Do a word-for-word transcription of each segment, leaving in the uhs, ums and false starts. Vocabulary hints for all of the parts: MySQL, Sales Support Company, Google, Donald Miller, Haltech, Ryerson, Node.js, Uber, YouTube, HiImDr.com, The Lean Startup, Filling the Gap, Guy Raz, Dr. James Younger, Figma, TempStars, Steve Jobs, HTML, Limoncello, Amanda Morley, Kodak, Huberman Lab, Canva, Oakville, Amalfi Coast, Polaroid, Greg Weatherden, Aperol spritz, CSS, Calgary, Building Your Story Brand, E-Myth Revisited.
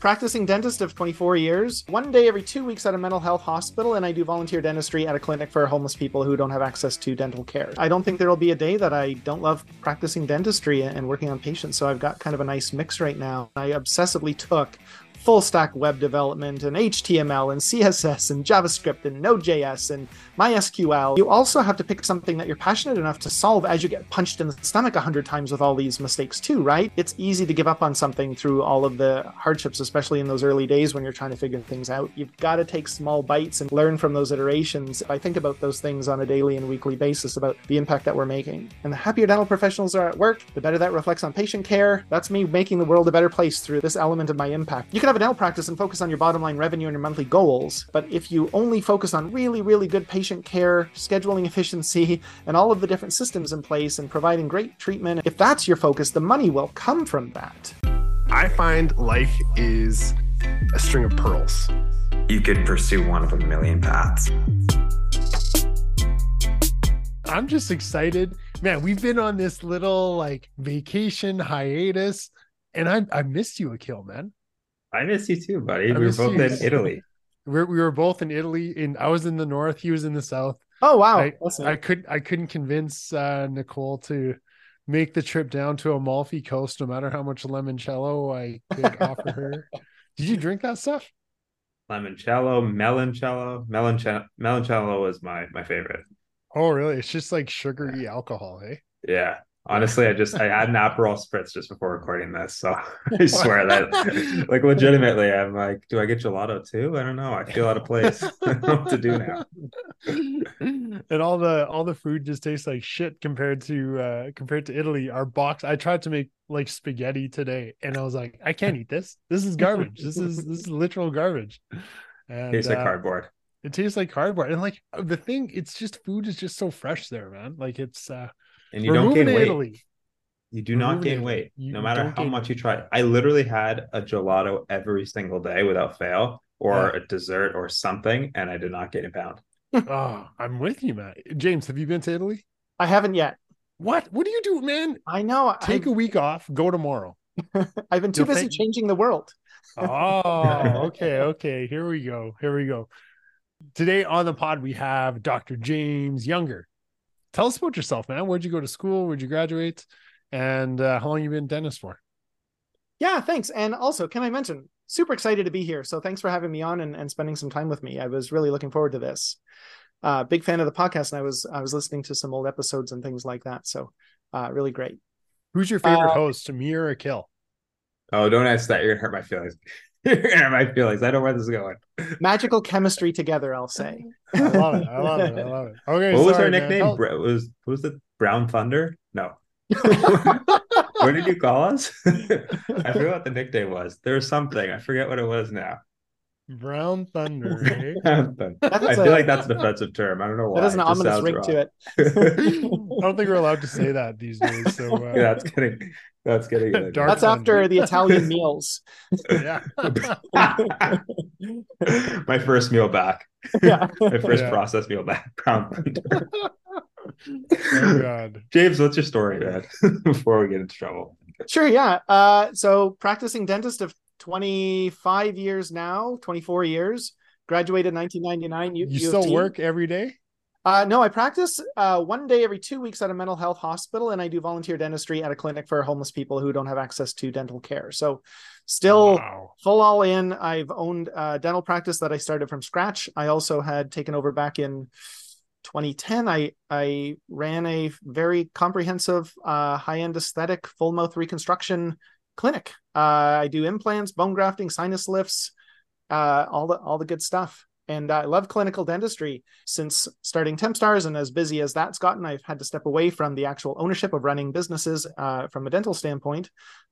Practicing dentist of twenty-four years, one day every two weeks at a mental health hospital, and I do volunteer dentistry at a clinic for homeless people who don't have access to dental care. I don't think there will be a day that I don't love practicing dentistry and working on patients, so I've got kind of a nice mix right now. I obsessively took full stack web development and H T M L and C S S and JavaScript and Node J S and MySQL. You also have to pick something that you're passionate enough to solve as you get punched in the stomach a hundred times with all these mistakes too, right? It's easy to give up on something through all of the hardships, especially in those early days when you're trying to figure things out. You've got to take small bites and learn from those iterations. I think about those things on a daily and weekly basis about the impact that we're making. And the happier dental professionals are at work, the better that reflects on patient care. That's me making the world a better place through this element of my impact. You can have a dental practice and focus on your bottom line revenue and your monthly goals, but if you only focus on really, really good patient care, scheduling efficiency, and all of the different systems in place and providing great treatment, if that's your focus, the money will come from that. I find life is a string of pearls. You could pursue one of a million paths. I'm just excited. Man, we've been on this little like vacation hiatus, and I, I missed you, Akhil, man. I miss you too, buddy. We were both you. in Italy. We're, we were both in Italy. In I was in the north. He was in the south. Oh wow! I, I couldn't. I couldn't convince uh, Nicole to make the trip down to Amalfi Coast, no matter how much limoncello I could offer her. Did you drink that stuff? Limoncello, meloncello, meloncello. Meloncello was my my favorite. Oh really? It's just like sugary yeah. alcohol, eh? Yeah. Honestly, I just I had an Aperol spritz just before recording this, so I swear that, like, legitimately, I'm like, do I get gelato too? I don't know. I feel out of place. I don't know what to do now. And all the all the food just tastes like shit compared to uh, compared to Italy. Our box. I tried to make like spaghetti today, and I was like, I can't eat this. This is garbage. This is this is literal garbage. And, tastes like uh, cardboard. It tastes like cardboard, and like the thing, it's just food is just so fresh there, man. Like it's. Uh, And you We're don't gain weight. Italy. You do We're not gain weight, you no matter how much weight. you try. I literally had a gelato every single day without fail, or yeah. a dessert or something, and I did not gain a pound. Oh, I'm with you, Matt. James, have you been to Italy? I haven't yet. What? What do you do, man? I know. Take I'm... a week off. Go tomorrow. I've been too You'll busy think... changing the world. Oh, okay, okay. Here we go. Here we go. Today on the pod, we have Doctor James Younger. Tell us about yourself, man. Where'd you go to school? Where'd you graduate? And uh, how long have you been a dentist for? Yeah, thanks. And also, can I mention, super excited to be here. So thanks for having me on and, and spending some time with me. I was really looking forward to this. Uh, big fan of the podcast. And I was I was listening to some old episodes and things like that. So uh, really great. Who's your favorite uh, host, me or Akhil? Oh, don't ask that. You're going to hurt my feelings. You're going to hurt my feelings. I don't know where this is going. Magical chemistry together, I'll say. I love it. I love it. I love it. Okay. What sorry, was her nickname? Bro, was was it Brown Thunder? No. What did you call us? I forgot what the nickname was. There was something. I forget what it was now. Brown Thunder. Eh? I feel a, like that's an offensive term. I don't know why. That has an ominous ring wrong. to it. I don't think we're allowed to say that these days. So uh... yeah, that's kidding. That's getting good. That's after the Italian meals. Yeah. My first meal back. Yeah. My first yeah. processed meal back. Oh, God. James, what's your story, man? Before we get into trouble. Sure. Yeah. Uh, so practicing dentist of twenty-five years now, twenty-four years. Graduated in nineteen ninety-nine. U- you U still work every day? Uh, no, I practice uh, one day every two weeks at a mental health hospital, and I do volunteer dentistry at a clinic for homeless people who don't have access to dental care. So still wow. full all in. I've owned a dental practice that I started from scratch. I also had taken over back in twenty ten. I, I ran a very comprehensive uh, high-end aesthetic full mouth reconstruction clinic. Uh, I do implants, bone grafting, sinus lifts, uh, all the all the good stuff. And I love clinical dentistry. Since starting TempStars and as busy as that's gotten, I've had to step away from the actual ownership of running businesses uh, from a dental standpoint.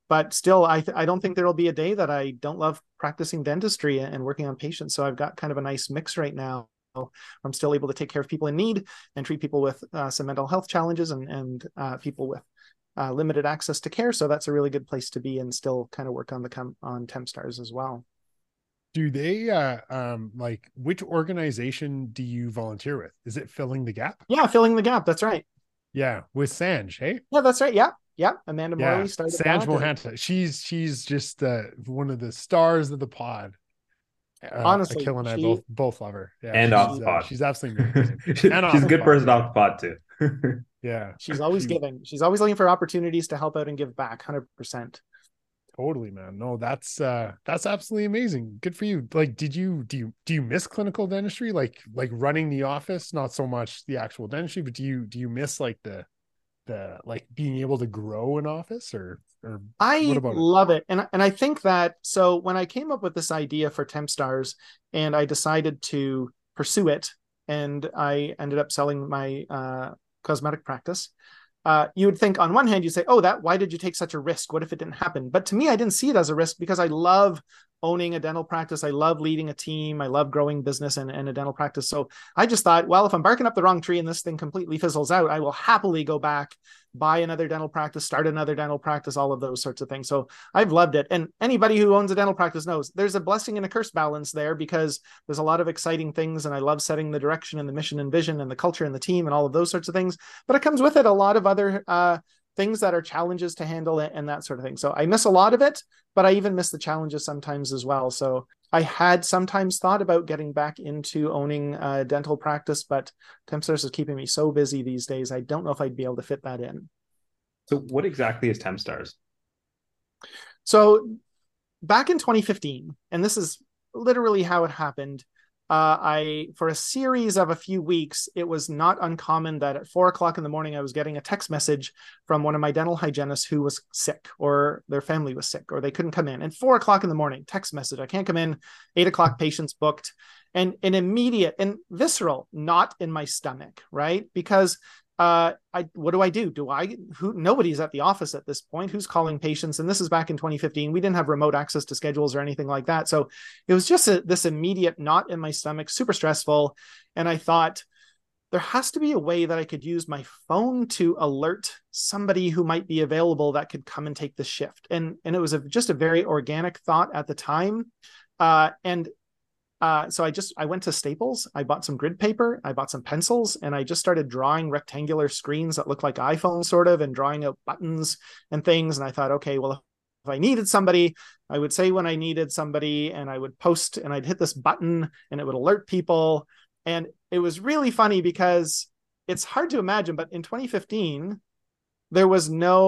But still, I, th- I don't think there will be a day that I don't love practicing dentistry and working on patients. So I've got kind of a nice mix right now. I'm still able to take care of people in need and treat people with uh, some mental health challenges and, and uh, people with uh, limited access to care. So that's a really good place to be and still kind of work on the com- on TempStars as well. Do they, uh, um, like, which organization do you volunteer with? Is it Filling the Gap? Yeah, Filling the Gap. That's right. Yeah, with Sanj, hey? Yeah, that's right. Yeah. Yeah, Amanda yeah. Morley started Sanj Mohanta. She's she's just uh, one of the stars of the pod. Uh, Honestly, Akil and I she, both both love her. Yeah, and off the pod, uh, she's absolutely amazing. she's a good pod. person off the pod too. Yeah, she's always giving. She's always looking for opportunities to help out and give back. one hundred percent. Totally, man. No, that's uh, that's absolutely amazing. Good for you. Like, did you do you do you miss clinical dentistry? Like like running the office, not so much the actual dentistry, but do you do you miss like the the like being able to grow an office or or I what about love it? it. And and I think that so when I came up with this idea for TempStars and I decided to pursue it and I ended up selling my uh, cosmetic practice, uh, you would think on one hand, you say, oh, that why did you take such a risk? What if it didn't happen? But to me, I didn't see it as a risk because I love owning a dental practice. I love leading a team. I love growing business and, and a dental practice. So I just thought, well, if I'm barking up the wrong tree and this thing completely fizzles out, I will happily go back, buy another dental practice, start another dental practice, all of those sorts of things. So I've loved it. And anybody who owns a dental practice knows there's a blessing and a curse balance there because there's a lot of exciting things. And I love setting the direction and the mission and vision and the culture and the team and all of those sorts of things. But it comes with it a lot of other uh, things that are challenges to handle and that sort of thing. So I miss a lot of it, but I even miss the challenges sometimes as well. So I had sometimes thought about getting back into owning a dental practice, but TempStars is keeping me so busy these days. I don't know if I'd be able to fit that in. So what exactly is TempStars? So back in twenty fifteen, and this is literally how it happened, Uh, I, for a series of a few weeks, it was not uncommon that at four o'clock in the morning, I was getting a text message from one of my dental hygienists who was sick or their family was sick or they couldn't come in. And four o'clock in the morning, text message, I can't come in, eight o'clock patients booked, and an immediate and visceral knot in my stomach, right? Because Uh, I, what do I do? Do I, who, nobody's at the office at this point. Who's calling patients? And this is back in twenty fifteen. We didn't have remote access to schedules or anything like that. So it was just a, this immediate knot in my stomach, super stressful. And I thought there has to be a way that I could use my phone to alert somebody who might be available that could come and take the shift. And, and it was a, just a very organic thought at the time. Uh, and Uh, so I just, I went to Staples, I bought some grid paper, I bought some pencils, and I just started drawing rectangular screens that looked like iPhones sort of, and drawing out buttons and things. And I thought, okay, well, if I needed somebody, I would say when I needed somebody, and I would post and I'd hit this button and it would alert people. And it was really funny because it's hard to imagine, but in twenty fifteen, there was no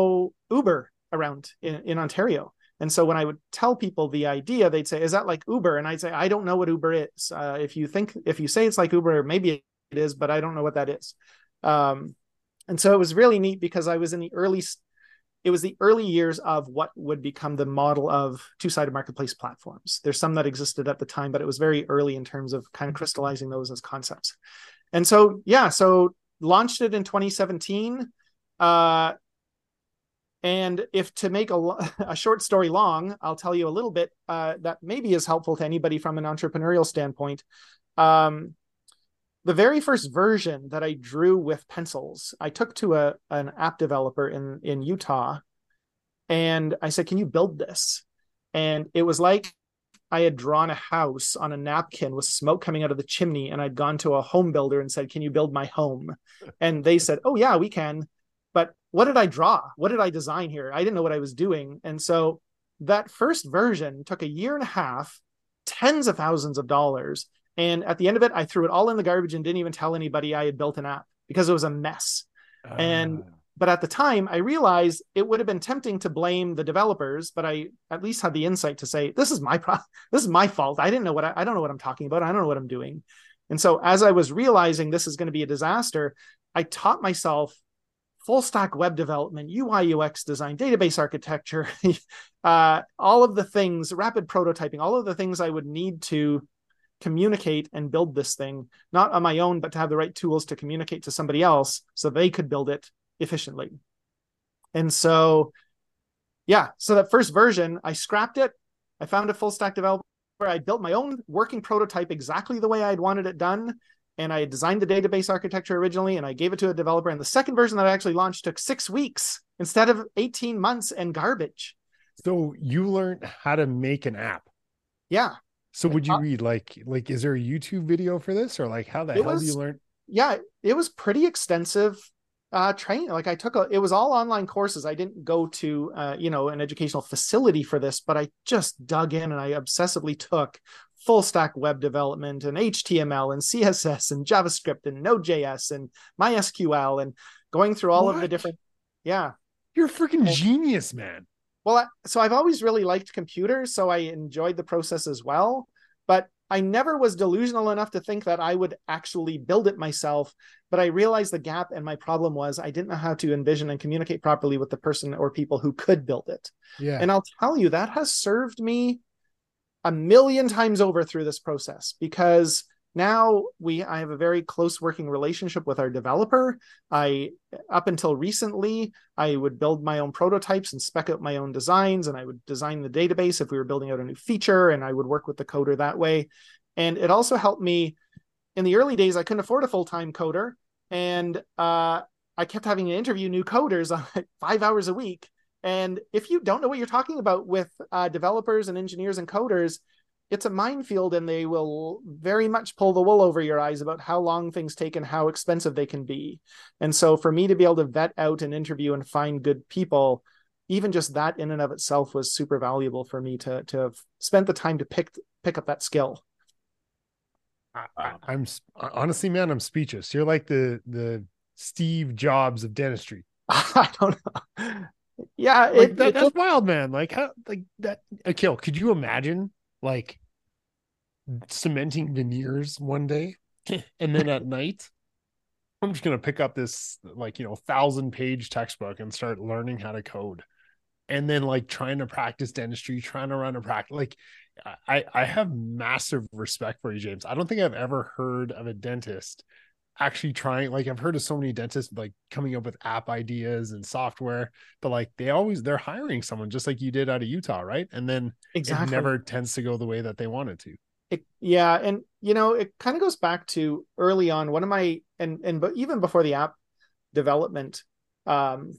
Uber around in, in Ontario. And so when I would tell people the idea, they'd say, is that like Uber? And I'd say, I don't know what Uber is. Uh, if you think, if you say it's like Uber, maybe it is, but I don't know what that is. Um, and so it was really neat because I was in the early, it was the early years of what would become the model of two-sided marketplace platforms. There's some that existed at the time, but it was very early in terms of kind of crystallizing those as concepts. And so, yeah, so launched it in twenty seventeen, uh, And if to make a, a short story long, I'll tell you a little bit uh, that maybe is helpful to anybody from an entrepreneurial standpoint. Um, the very first version that I drew with pencils, I took to a, an app developer in, in Utah, and I said, can you build this? And it was like I had drawn a house on a napkin with smoke coming out of the chimney, and I'd gone to a home builder and said, can you build my home? And they said, oh, yeah, we can. But what did I draw? What did I design here? I didn't know what I was doing. And so that first version took a year and a half, tens of thousands of dollars. And at the end of it, I threw it all in the garbage and didn't even tell anybody I had built an app because it was a mess. Uh... And but at the time, I realized it would have been tempting to blame the developers, but I at least had the insight to say, this is my pro- this is my fault. I didn't know what I, I don't know what I'm talking about. I don't know what I'm doing. And so as I was realizing this is going to be a disaster, I taught myself full stack web development, U I U X design, database architecture, uh, all of the things, rapid prototyping, all of the things I would need to communicate and build this thing, not on my own, but to have the right tools to communicate to somebody else so they could build it efficiently. And so, yeah, so that first version, I scrapped it. I found a full stack developer. I built my own working prototype exactly the way I'd wanted it done. And I designed the database architecture originally, and I gave it to a developer. And the second version that I actually launched took six weeks instead of eighteen months and garbage. So you learned how to make an app. Yeah. So would you read like, like, is there a YouTube video for this or like how the hell do you learn? Yeah, it was pretty extensive uh, train. Like I took a, it was all online courses. I didn't go to, uh, you know, an educational facility for this, but I just dug in and I obsessively took full stack web development and H T M L and C S S and JavaScript and Node J S and MySQL and going through all what? of the different. Yeah. You're a freaking well, genius, man. Well, I, so I've always really liked computers. So I enjoyed the process as well, but I never was delusional enough to think that I would actually build it myself, but I realized the gap and my problem was I didn't know how to envision and communicate properly with the person or people who could build it. Yeah. And I'll tell you, that has served me a million times over through this process, because now we, I have a very close working relationship with our developer. I, up until recently, I would build my own prototypes and spec out my own designs, and I would design the database if we were building out a new feature, and I would work with the coder that way. And it also helped me in the early days. I couldn't afford a full-time coder, and uh, I kept having to interview new coders on like five hours a week. And if you don't know what you're talking about with uh, developers and engineers and coders, it's a minefield, and they will very much pull the wool over your eyes about how long things take and how expensive they can be. And so for me to be able to vet out and interview and find good people, even just that in and of itself was super valuable for me to, to have spent the time to pick, pick up that skill. I, I, I'm honestly, man, I'm speechless. You're like the, the Steve Jobs of dentistry. I don't know. Yeah. Like it, that, it, that's it, wild, man. Like how, like that, Akil, could you imagine like cementing veneers one day and then at night I'm just going to pick up this like, you know, thousand page textbook and start learning how to code, and then like trying to practice dentistry, trying to run a practice. Like I, I have massive respect for you, James. I don't think I've ever heard of a dentist actually trying, like I've heard of so many dentists like coming up with app ideas and software, but like they always, they're hiring someone just like you did out of Utah. Right. And then exactly. It never tends to go the way that they want it to. It, yeah. And you know, it kind of goes back to early on one of my, and, and, but even before the app development, um,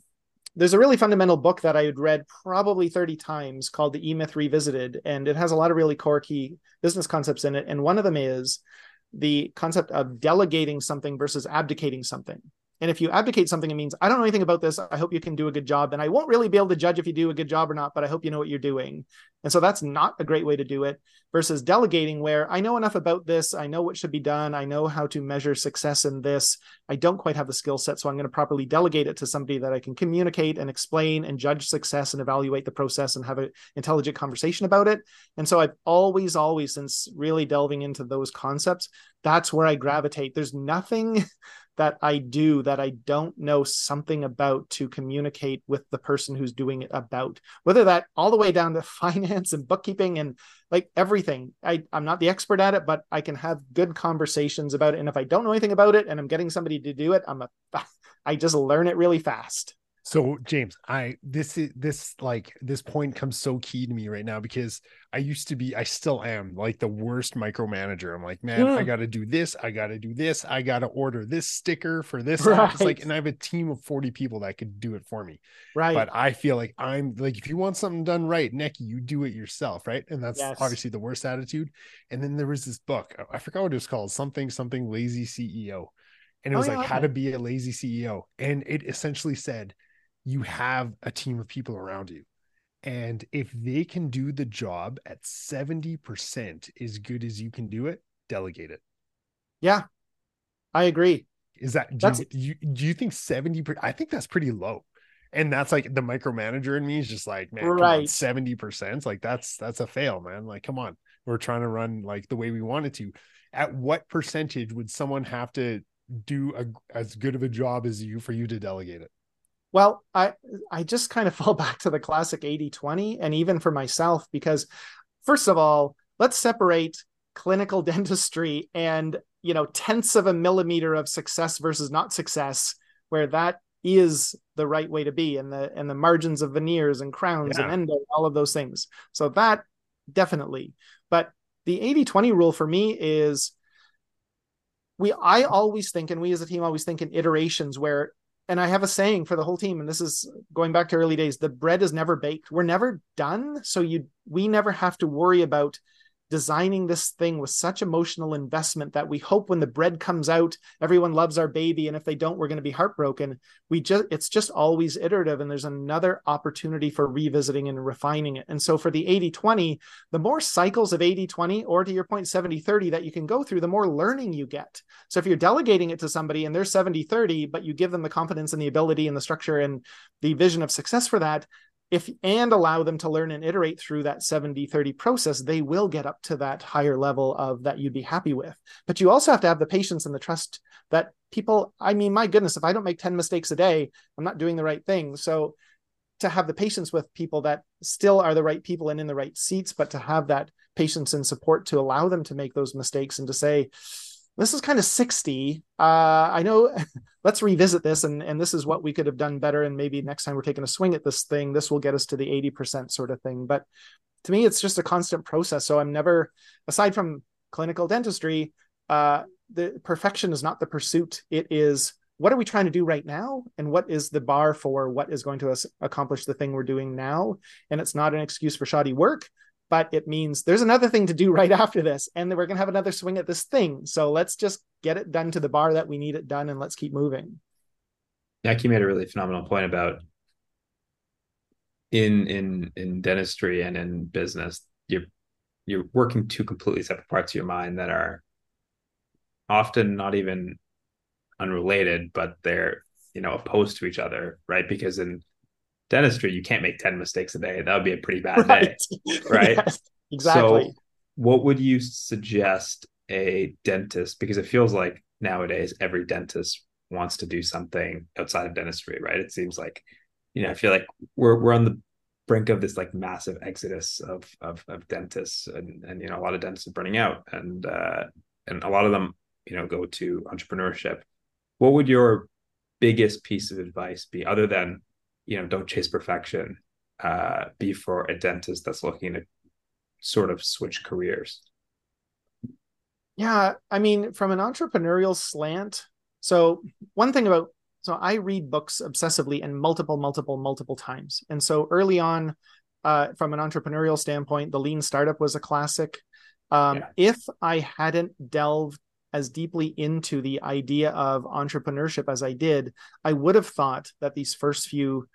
there's a really fundamental book that I had read probably thirty times called The E-Myth Revisited. And it has a lot of really core key business concepts in it. And one of them is the concept of delegating something versus abdicating something. And if you abdicate something, it means I don't know anything about this. I hope you can do a good job. And I won't really be able to judge if you do a good job or not, but I hope you know what you're doing. And so that's not a great way to do it, versus delegating where I know enough about this. I know what should be done. I know how to measure success in this. I don't quite have the skill set, so I'm going to properly delegate it to somebody that I can communicate and explain and judge success and evaluate the process and have an intelligent conversation about it. And so I've always, always, since really delving into those concepts, that's where I gravitate. There's nothing that I do that I don't know something about to communicate with the person who's doing it about, whether that all the way down to finance and bookkeeping and like everything. I, I'm not the expert at it, but I can have good conversations about it. And if I don't know anything about it and I'm getting somebody to do it, I'm a, I just learn it really fast. So James, I, this is this, like this point comes so key to me right now, because I used to be, I still am like the worst micromanager. I'm like, man, yeah. I got to do this. I got to do this. I got to order this sticker for this. Right. It's like, and I have a team of forty people that could do it for me. Right. But I feel like I'm like, if you want something done right, Nick, you do it yourself. Right. And that's yes. obviously the worst attitude. And then there was this book, I forgot what it was called, something, something lazy C E O. And it was oh, yeah, like okay. how to be a lazy C E O. And it essentially said, you have a team of people around you, and if they can do the job at seventy percent as good as you can do it, delegate it. Yeah, I agree. Is that, do, you, do you think seventy percent? I think that's pretty low. And that's like the micromanager in me is just like, man, right. seventy percent. Like that's, that's a fail, man. Like, come on, we're trying to run like the way we want it to. At what percentage would someone have to do a, as good of a job as you for you to delegate it? Well, I, I just kind of fall back to the classic eighty twenty, and even for myself, because first of all, let's separate clinical dentistry and, you know, tenths of a millimeter of success versus not success, where that is the right way to be, and the, and the margins of veneers and crowns yeah. and endo, all of those things. So that definitely, but the eighty twenty rule for me is we, I always think, and we as a team always think in iterations where, and I have a saying for the whole team, and this is going back to early days, the bread is never baked. We're never done. So you, we never have to worry about designing this thing with such emotional investment that we hope when the bread comes out, everyone loves our baby. And if they don't, we're going to be heartbroken. We just, it's just always iterative. And there's another opportunity for revisiting and refining it. And so for the eighty twenty, the more cycles of eighty twenty, or to your point, seventy thirty that you can go through, the more learning you get. So if you're delegating it to somebody and they're seventy thirty, but you give them the confidence and the ability and the structure and the vision of success for that, If and allow them to learn and iterate through that seventy thirty process, they will get up to that higher level of that you'd be happy with. But you also have to have the patience and the trust that people, I mean, my goodness, if I don't make ten mistakes a day, I'm not doing the right thing. So to have the patience with people that still are the right people and in the right seats, but to have that patience and support to allow them to make those mistakes and to say, this is kind of sixty. Uh, I know, let's revisit this. And, and this is what we could have done better. And maybe next time we're taking a swing at this thing, this will get us to the eighty percent sort of thing. But to me, it's just a constant process. So I'm never, aside from clinical dentistry, uh, the perfection is not the pursuit. It is, what are we trying to do right now? And what is the bar for what is going to us accomplish the thing we're doing now? And it's not an excuse for shoddy work, but it means there's another thing to do right after this. And then we're going to have another swing at this thing. So let's just get it done to the bar that we need it done and let's keep moving. Jack, you made a really phenomenal point about in, in, in dentistry and in business, you're, you're working two completely separate parts of your mind that are often not even unrelated, but they're, you know, opposed to each other, right? Because in dentistry, you can't make ten mistakes a day. That would be a pretty bad right. day, right? Yes, exactly. So what would you suggest a dentist, because it feels like nowadays every dentist wants to do something outside of dentistry, right? It seems like, you know, I feel like we're we're on the brink of this like massive exodus of of, of dentists, and, and, you know, a lot of dentists are burning out, and uh, and a lot of them, you know, go to entrepreneurship. What would your biggest piece of advice be, other than, you know, don't chase perfection, uh, be for a dentist that's looking to sort of switch careers? Yeah. I mean, from an entrepreneurial slant. So one thing about, so I read books obsessively and multiple, multiple, multiple times. And so early on, uh, from an entrepreneurial standpoint, The Lean Startup was a classic. Um, yeah. If I hadn't delved as deeply into the idea of entrepreneurship as I did, I would have thought that these first few,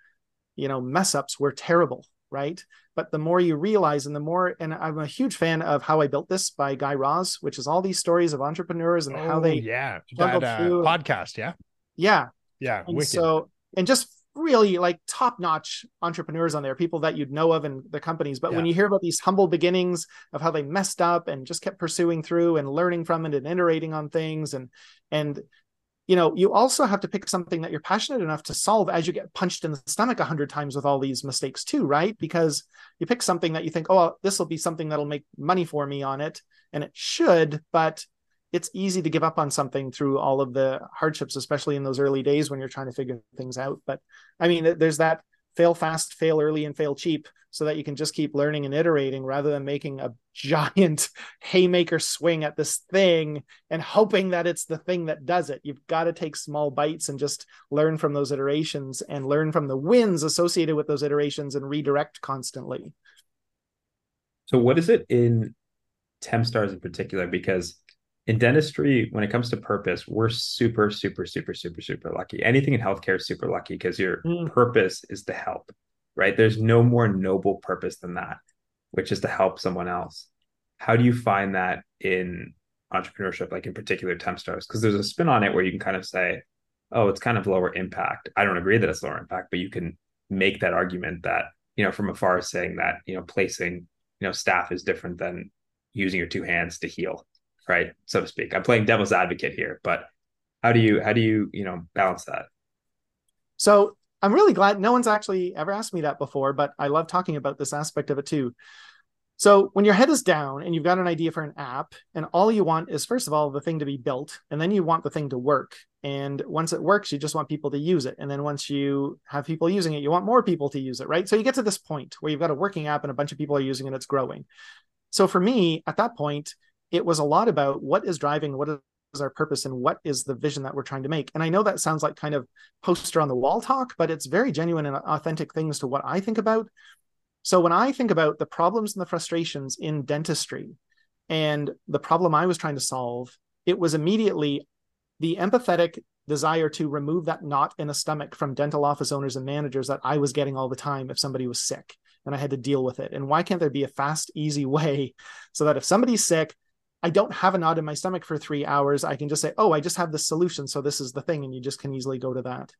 you know, mess ups were terrible, right? But the more you realize, and the more, and I'm a huge fan of How I Built This by Guy Raz, which is all these stories of entrepreneurs and oh, how they yeah that uh, podcast yeah yeah yeah and wicked. So and just really like top-notch entrepreneurs on there, people that you'd know of in the companies. But yeah. when you hear about these humble beginnings of how they messed up and just kept pursuing through and learning from it and iterating on things. And, and, you know, you also have to pick something that you're passionate enough to solve as you get punched in the stomach a hundred times with all these mistakes too, right? Because you pick something that you think, oh, this will be something that'll make money for me on it. And it should, but it's easy to give up on something through all of the hardships, especially in those early days when you're trying to figure things out. But I mean, there's that fail fast, fail early, and fail cheap, so that you can just keep learning and iterating rather than making a giant haymaker swing at this thing and hoping that it's the thing that does it. You've got to take small bites and just learn from those iterations and learn from the wins associated with those iterations and redirect constantly. So what is it in TempStars in particular? Because in dentistry, when it comes to purpose, we're super, super, super, super, super lucky. Anything in healthcare is super lucky because your mm. purpose is to help, right? There's no more noble purpose than that, which is to help someone else. How do you find that in entrepreneurship, like in particular TempStars? Because there's a spin on it where you can kind of say, oh, it's kind of lower impact. I don't agree that it's lower impact, but you can make that argument that, you know, from afar saying that, you know, placing, you know, staff is different than using your two hands to heal, right? So to speak. I'm playing devil's advocate here, but how do you, how do you, you know, balance that? So I'm really glad no one's actually ever asked me that before, but I love talking about this aspect of it too. So when your head is down and you've got an idea for an app, and all you want is, first of all, the thing to be built, and then you want the thing to work. And once it works, you just want people to use it. And then once you have people using it, you want more people to use it, right? So you get to this point where you've got a working app and a bunch of people are using it, it's growing. So for me, at that point, it was a lot about what is driving, what is our purpose, and what is the vision that we're trying to make. And I know that sounds like kind of poster on the wall talk, but it's very genuine and authentic things to what I think about. So when I think about the problems and the frustrations in dentistry, and the problem I was trying to solve, it was immediately the empathetic desire to remove that knot in the stomach from dental office owners and managers that I was getting all the time if somebody was sick and I had to deal with it. And why can't there be a fast, easy way so that if somebody's sick, I don't have a knot in my stomach for three hours. I can just say, oh, I just have this solution. So this is the thing. And you just can easily go to that.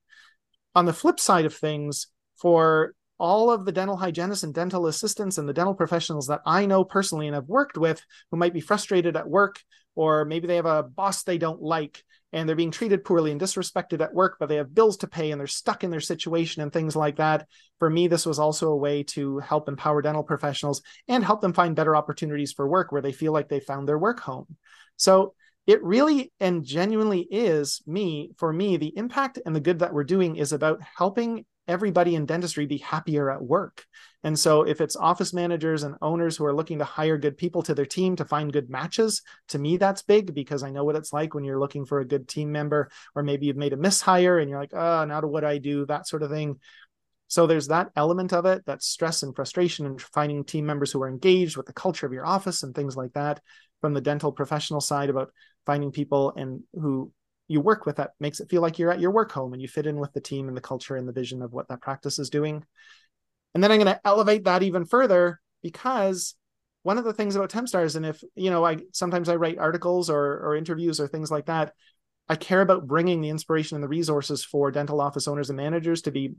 On the flip side of things, for all of the dental hygienists and dental assistants and the dental professionals that I know personally and have worked with who might be frustrated at work, or maybe they have a boss they don't like and they're being treated poorly and disrespected at work, but they have bills to pay and they're stuck in their situation and things like that. For me, this was also a way to help empower dental professionals and help them find better opportunities for work where they feel like they found their work home. So it really and genuinely is me, for me, the impact and the good that we're doing is about helping everybody in dentistry be happier at work. And so if it's office managers and owners who are looking to hire good people to their team to find good matches, to me, that's big because I know what it's like when you're looking for a good team member, or maybe you've made a mishire and you're like, oh, now what do I do? That sort of thing. So there's that element of it, that stress and frustration and finding team members who are engaged with the culture of your office and things like that. From the dental professional side, about finding people and who you work with that makes it feel like you're at your work home and you fit in with the team and the culture and the vision of what that practice is doing. And then I'm going to elevate that even further, because one of the things about TempStars, and if, you know, I sometimes I write articles or, or interviews or things like that, I care about bringing the inspiration and the resources for dental office owners and managers to be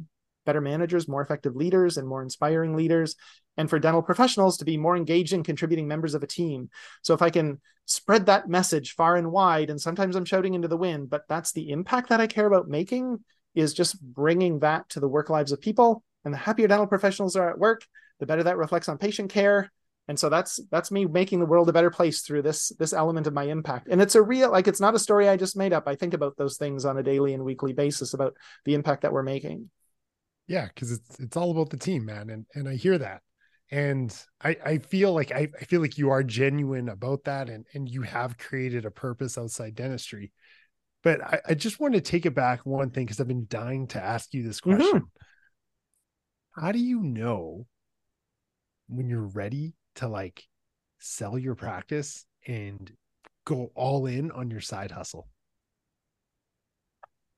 better managers, more effective leaders, and more inspiring leaders, and for dental professionals to be more engaged and contributing members of a team. So if I can spread that message far and wide, and sometimes I'm shouting into the wind, but that's the impact that I care about making, is just bringing that to the work lives of people. And the happier dental professionals are at work, the better that reflects on patient care. And so that's that's me making the world a better place through this, this element of my impact. And it's a real, like, it's not a story I just made up. I think about those things on a daily and weekly basis about the impact that we're making. Yeah, because it's it's all about the team, man. And and I hear that. And I, I feel like I, I feel like you are genuine about that, and, and you have created a purpose outside dentistry. But I, I just want to take it back one thing, because I've been dying to ask you this question. Mm-hmm. How do you know when you're ready to like sell your practice and go all in on your side hustle?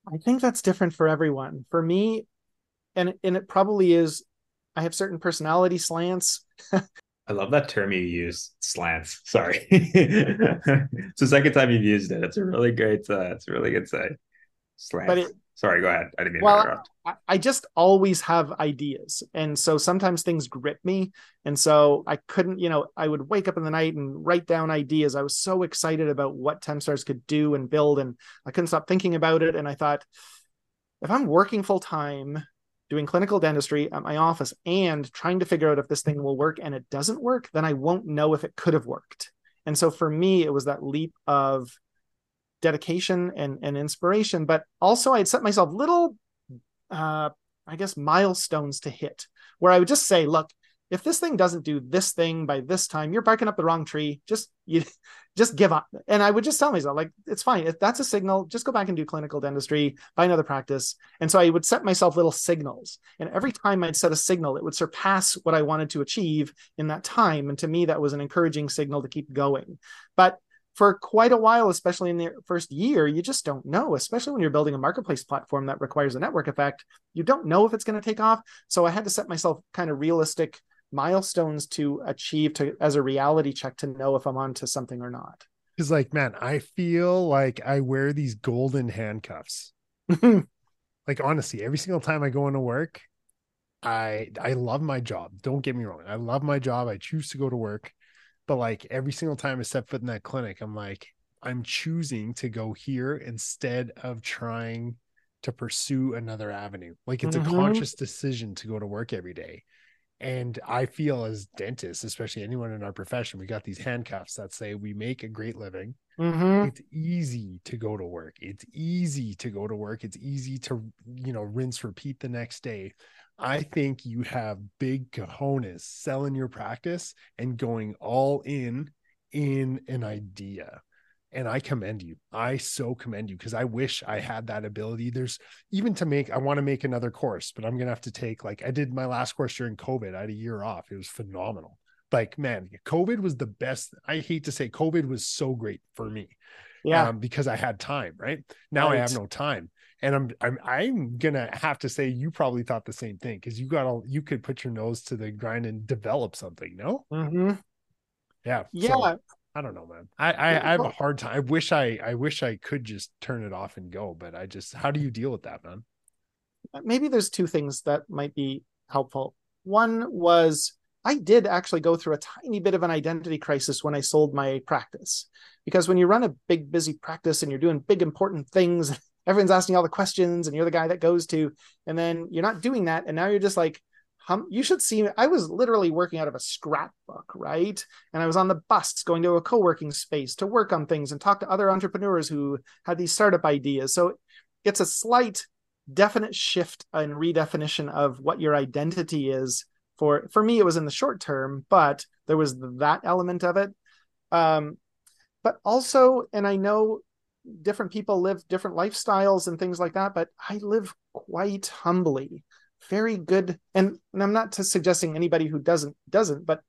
I think that's different for everyone. For me, And, and it probably is, I have certain personality slants. I love that term you use, slants. Sorry. It's the second time you've used it. It's a really great, uh, it's a really good say. Slants. It, Sorry, go ahead. I didn't mean well, to interrupt. I, I just always have ideas. And so sometimes things grip me. And so I couldn't, you know, I would wake up in the night and write down ideas. I was so excited about what TempStars could do and build, and I couldn't stop thinking about it. And I thought, if I'm working full time, doing clinical dentistry at my office and trying to figure out if this thing will work and it doesn't work, then I won't know if it could have worked. And so for me, it was that leap of dedication and, and inspiration. But also I had set myself little, uh, I guess, milestones to hit, where I would just say, look, if this thing doesn't do this thing by this time, you're barking up the wrong tree. Just you, just give up. And I would just tell myself, like, it's fine. If that's a signal, just go back and do clinical dentistry, find another practice. And so I would set myself little signals. And every time I'd set a signal, it would surpass what I wanted to achieve in that time. And to me, that was an encouraging signal to keep going. But for quite a while, especially in the first year, you just don't know, especially when you're building a marketplace platform that requires a network effect. You don't know if it's going to take off. So I had to set myself kind of realistic milestones to achieve to as a reality check to know if I'm onto something or not. It's like, man, I feel like I wear these golden handcuffs. Like, honestly, every single time I go into work, I I love my job. Don't get me wrong. I love my job. I choose to go to work. But like every single time I step foot in that clinic, I'm like, I'm choosing to go here instead of trying to pursue another avenue. Like, it's mm-hmm. a conscious decision to go to work every day. And I feel as dentists, especially anyone in our profession, we got these handcuffs that say we make a great living. Mm-hmm. It's easy to go to work. It's easy to go to work. It's easy to, you know, rinse, repeat the next day. I think you have big cojones selling your practice and going all in, in an idea. And I commend you. I so commend you, because I wish I had that ability. There's even to make, I want to make another course, but I'm going to have to take, like, I did my last course during COVID. I had a year off. It was phenomenal. like, man, COVID was the best. I hate to say COVID was so great for me. Yeah. Um, because I had time, right? Now right. I have no time. And I'm, I'm, I'm going to have to say, you probably thought the same thing. Cause you got all, you could put your nose to the grind and develop something. No. Mm-hmm. Yeah. Yeah. So, I don't know, man. I, I, I have a hard time. I wish I, I wish I could just turn it off and go, but I just, how do you deal with that, man? Maybe there's two things that might be helpful. One was, I did actually go through a tiny bit of an identity crisis when I sold my practice, because when you run a big, busy practice and you're doing big, important things, everyone's asking all the questions and you're the guy that goes to, and then you're not doing that. And now you're just like, hum, you should see, I was literally working out of a scrapbook, right? And I was on the bus going to a co-working space to work on things and talk to other entrepreneurs who had these startup ideas. So it's a slight, definite shift and redefinition of what your identity is. For, for me, it was in the short term, but there was that element of it. Um, but also, and I know different people live different lifestyles and things like that, but I live quite humbly, very good. And, and I'm not suggesting anybody who doesn't, doesn't, but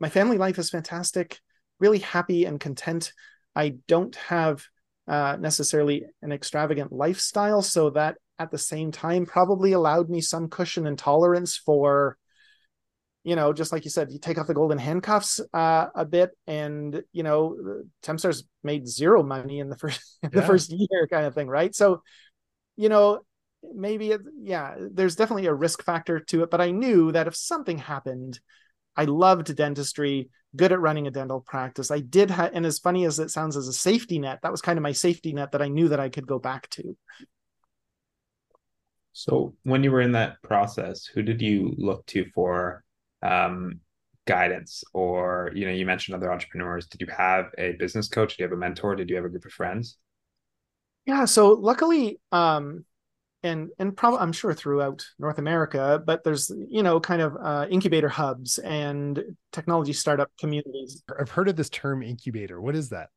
my family life is fantastic, really happy and content. I don't have uh, necessarily an extravagant lifestyle. So that at the same time probably allowed me some cushion and tolerance for, you know, just like you said, you take off the golden handcuffs uh, a bit, and you know, TempStars made zero money in the first yeah. the first year, kind of thing, right? So, you know, maybe it, yeah, there's definitely a risk factor to it. But I knew that if something happened, I loved dentistry, good at running a dental practice. I did, ha- and as funny as it sounds, as a safety net, that was kind of my safety net that I knew that I could go back to. So, when you were in that process, who did you look to for um, guidance? Or, you know, you mentioned other entrepreneurs. Did you have a business coach? Did you have a mentor? Did you have a group of friends? Yeah. So luckily, um, and, and probably, I'm sure throughout North America, but there's, you know, kind of, uh, incubator hubs and technology startup communities. I've heard of this term incubator. What is that?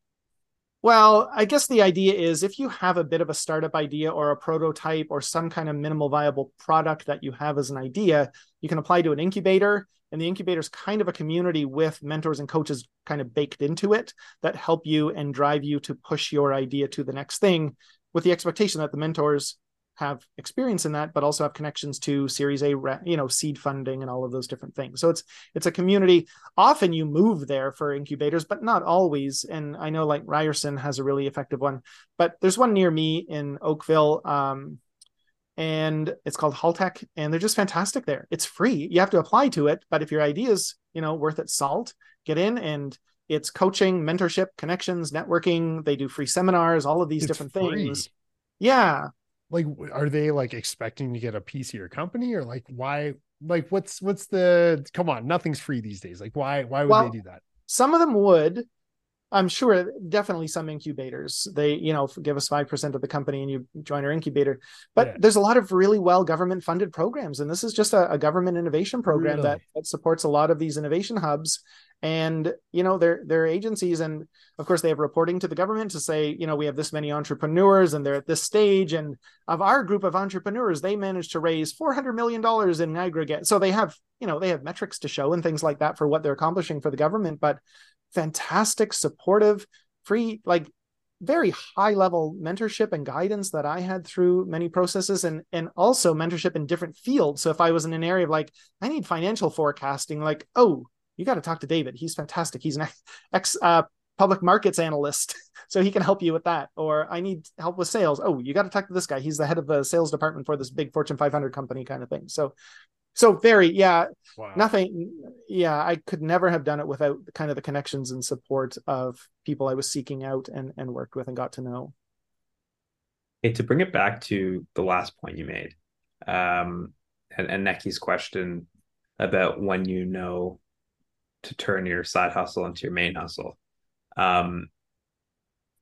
Well, I guess the idea is if you have a bit of a startup idea or a prototype or some kind of minimal viable product that you have as an idea, you can apply to an incubator. And the incubator is kind of a community with mentors and coaches kind of baked into it that help you and drive you to push your idea to the next thing, with the expectation that the mentors have experience in that, but also have connections to Series A, you know, seed funding and all of those different things. So it's it's a community. Often you move there for incubators, but not always. And I know like Ryerson has a really effective one, but there's one near me in Oakville. Um, And it's called Haltech, and they're just fantastic there. It's free. You have to apply to it. But if your idea is, you know, worth its salt, get in. And it's coaching, mentorship, connections, networking. They do free seminars, all of these it's different free. things. Yeah. Like, are they like expecting to get a piece of your company, or like, why, like, what's, what's the, come on, nothing's free these days. Like, why, why would well, they do that? Some of them would. I'm sure definitely some incubators, they, you know, give us five percent of the company and you join our incubator, but yeah. there's a lot of really well government funded programs. And this is just a, a government innovation program really? that, that supports a lot of these innovation hubs. And, you know, they're, they're agencies. And of course they have reporting to the government to say, you know, we have this many entrepreneurs and they're at this stage. And of our group of entrepreneurs, they managed to raise four hundred million dollars in aggregate. So they have, you know, they have metrics to show and things like that for what they're accomplishing for the government, but fantastic, supportive, free, like very high level mentorship and guidance that I had through many processes, and and also mentorship in different fields. So if I was in an area of like, I need financial forecasting, like, oh, you got to talk to David. He's fantastic. He's an ex uh, public markets analyst. So he can help you with that. Or I need help with sales. Oh, you got to talk to this guy. He's the head of the sales department for this big Fortune five hundred company kind of thing. So So very, yeah, wow. nothing. Yeah, I could never have done it without kind of the connections and support of people I was seeking out and, and worked with and got to know. Hey, to bring it back to the last point you made, um, and, and Neki's question about when you know to turn your side hustle into your main hustle. Um,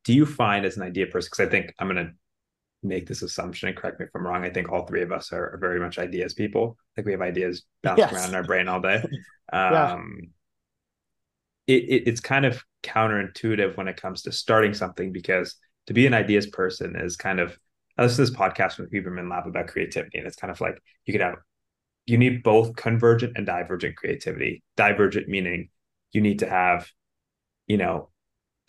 do you find as an idea person, because I think I'm going to make this assumption and correct me if I'm wrong, I think all three of us are, are very much ideas people. Like we have ideas bouncing yes. around in our brain all day. Um, yeah. it, it it's kind of counterintuitive when it comes to starting something, because to be an ideas person is kind of, I listened to this podcast from Huberman Lab about creativity. And it's kind of like, you could have, you need both convergent and divergent creativity. Divergent meaning you need to have, you know,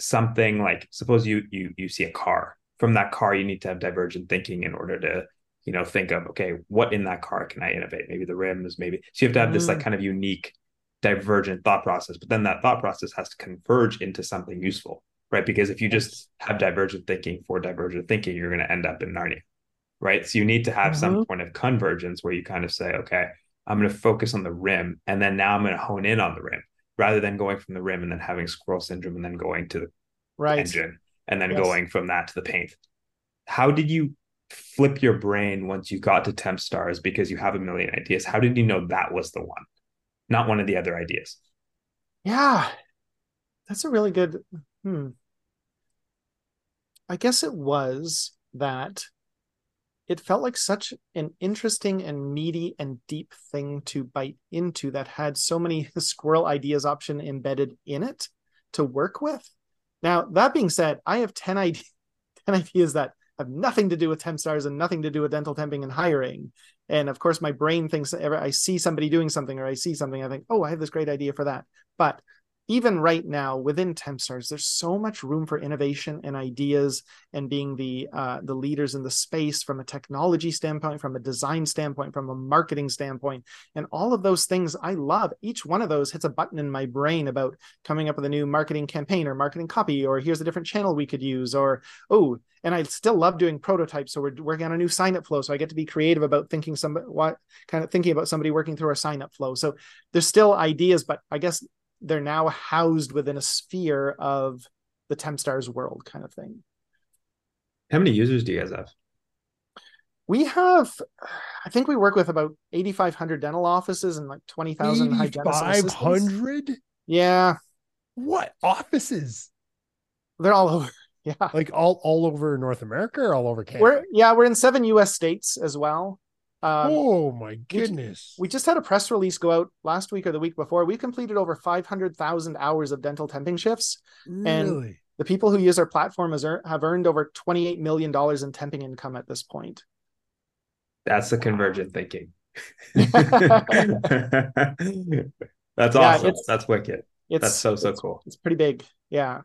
something like, suppose you you you see a car. From that car, you need to have divergent thinking in order to, you know, think of, okay, what in that car can I innovate? Maybe the rims, maybe. So you have to have this like kind of unique divergent thought process, but then that thought process has to converge into something useful, right? Because if you just have divergent thinking for divergent thinking, you're going to end up in Narnia, right? So you need to have mm-hmm. some point of convergence where you kind of say, okay, I'm going to focus on the rim, and then now I'm going to hone in on the rim, rather than going from the rim and then having squirrel syndrome and then going to the right. engine and then yes. going from that to the paint. How did you flip your brain once you got to TempStars, because you have a million ideas? How did you know that was the one, not one of the other ideas? Yeah, that's a really good, hmm. I guess it was that it felt like such an interesting and meaty and deep thing to bite into that had so many squirrel ideas option embedded in it to work with. Now, that being said, I have ten, I D- ten ideas that have nothing to do with TempStars and nothing to do with dental temping and hiring. And of course, my brain thinks that ever I see somebody doing something or I see something, I think, oh, I have this great idea for that. But even right now within TempStars, there's so much room for innovation and ideas and being the uh, the leaders in the space from a technology standpoint, from a design standpoint, from a marketing standpoint. And all of those things I love. Each one of those hits a button in my brain about coming up with a new marketing campaign or marketing copy, or here's a different channel we could use, or, oh, and I still love doing prototypes. So we're working on a new sign-up flow. So I get to be creative about thinking some what kind of thinking about somebody working through our sign-up flow. So there's still ideas, but I guess they're now housed within a sphere of the TempStars world kind of thing. How many users do you guys have? We have, I think we work with about eighty-five hundred dental offices and like twenty thousand hygienists. eighty-five hundred? Yeah. What offices? They're all over. Yeah. Like all, all over North America or all over Canada? We're, yeah, we're in seven U S states as well. Um, oh my goodness. We, we just had a press release go out last week or the week before. We completed over five hundred thousand hours of dental temping shifts. Really? And the people who use our platform has earned, have earned over twenty-eight million dollars in temping income at this point. That's the convergent thinking. That's awesome. Yeah, that's wicked. That's so, so it's, cool. It's pretty big. Yeah.